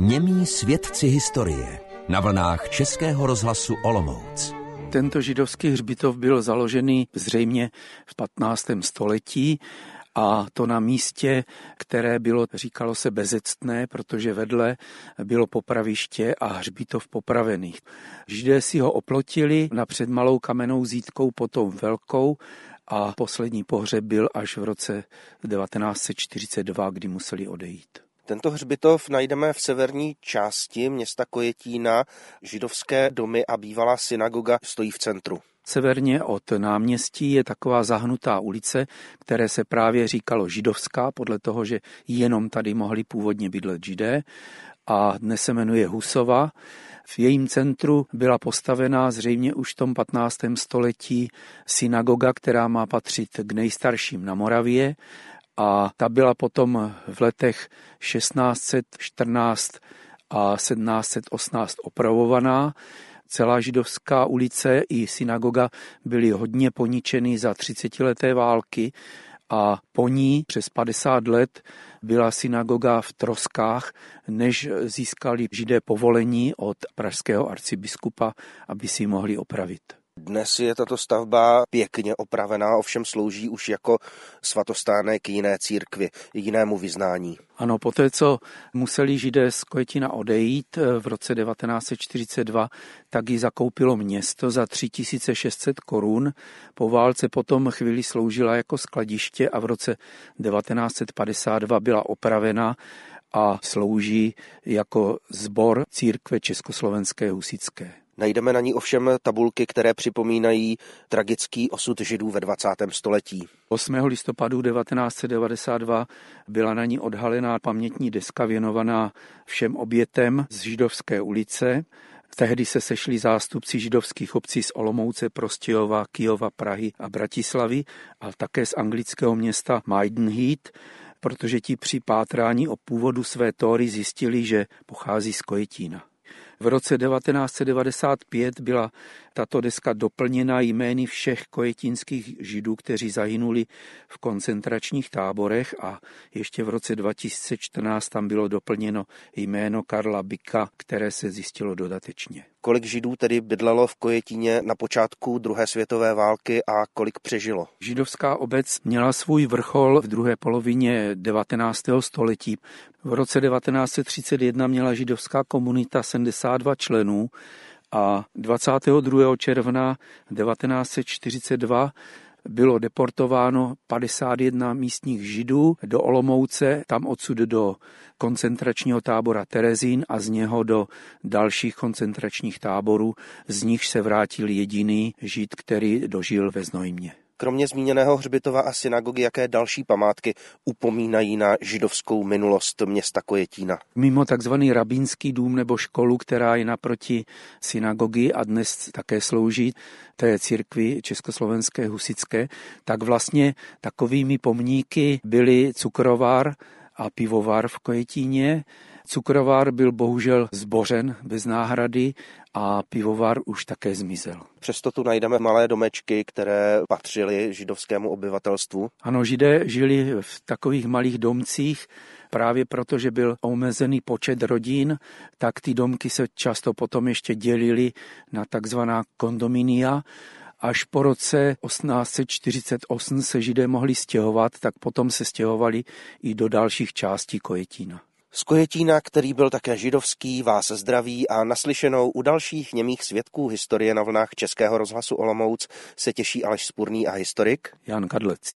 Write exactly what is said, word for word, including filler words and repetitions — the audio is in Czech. Němí svědci historie na vlnách Českého rozhlasu Olomouc. Tento židovský hřbitov byl založený zřejmě v patnáctém století a to na místě, které bylo, říkalo se, bezectné, protože vedle bylo popraviště a hřbitov popravených. Židé si ho oplotili napřed malou kamennou zítkou, potom velkou a poslední pohřeb byl až v roce devatenáct set čtyřicet dva, kdy museli odejít. Tento hřbitov najdeme v severní části města Kojetína. Židovské domy a bývalá synagoga stojí v centru. Severně od náměstí je taková zahnutá ulice, které se právě říkalo Židovská, podle toho, že jenom tady mohli původně bydlet Židé. A dnes se jmenuje Husova. V jejím centru byla postavená zřejmě už v tom patnáctém století synagoga, která má patřit k nejstarším na Moravě. A ta byla potom v letech šestnáct set čtrnáct a sedmnáct set osmnáct opravovaná. Celá židovská ulice i synagoga byly hodně poničeny za třicetileté války a po ní přes padesát let byla synagoga v troskách, než získali Židé povolení od pražského arcibiskupa, aby si ji mohli opravit. Dnes je tato stavba pěkně opravená, ovšem slouží už jako svatostánek jiné církvi, jinému vyznání. Ano, poté, co museli Židé z Kojetína odejít v roce devatenáct set čtyřicet dva, tak ji zakoupilo město za tři tisíce šest set korun. Po válce potom chvíli sloužila jako skladiště a v roce devatenáct set padesát dva byla opravena a slouží jako sbor církve československé husitské. Najdeme na ní ovšem tabulky, které připomínají tragický osud Židů ve dvacátém století. osmého listopadu devatenáct set devadesát dva byla na ní odhalená pamětní deska věnovaná všem obětem z Židovské ulice. Tehdy se sešli zástupci židovských obcí z Olomouce, Prostějova, Kyjova, Prahy a Bratislavy a také z anglického města Maidenhead, protože ti při pátrání o původu své tóry zjistili, že pochází z Kojetína. V roce devatenáct set devadesát pět byla tato deska doplněna jmény všech kojetínských Židů, kteří zahynuli v koncentračních táborech a ještě v roce dva tisíce čtrnáct tam bylo doplněno jméno Karla Byka, které se zjistilo dodatečně. Kolik Židů tedy bydlelo v Kojetíně na počátku druhé světové války a kolik přežilo? Židovská obec měla svůj vrchol v druhé polovině devatenáctého století. V roce devatenáct set třicet jedna měla židovská komunita sedmdesát dva členů a dvacátého druhého června devatenáct set čtyřicet dva bylo deportováno padesát jedna místních Židů do Olomouce, tam odsud do koncentračního tábora Terezín a z něho do dalších koncentračních táborů, z nichž se vrátil jediný Žid, který dožil ve Znojmě. Kromě zmíněného hřbitova a synagogy, jaké další památky upomínají na židovskou minulost města Kojetína? Mimo takzvaný rabínský dům nebo školu, která je naproti synagogy a dnes také slouží té církvi československé husitské, tak vlastně takovými pomníky byly cukrovar a pivovar v Kojetíně. Cukrovár byl bohužel zbořen bez náhrady a pivovar už také zmizel. Přesto tu najdeme malé domečky, které patřily židovskému obyvatelstvu. Ano, Židé žili v takových malých domcích, právě proto, že byl omezený počet rodin, tak ty domky se často potom ještě dělily na takzvaná kondominia. Až po roce osmnáct set čtyřicet osm se Židé mohli stěhovat, tak potom se stěhovali i do dalších částí Kojetína. Z Kojetína, který byl také židovský, vás zdraví a naslyšenou u dalších němých svědků historie na vlnách Českého rozhlasu Olomouc se těší Aleš Spurný a historik Jan Kadlec.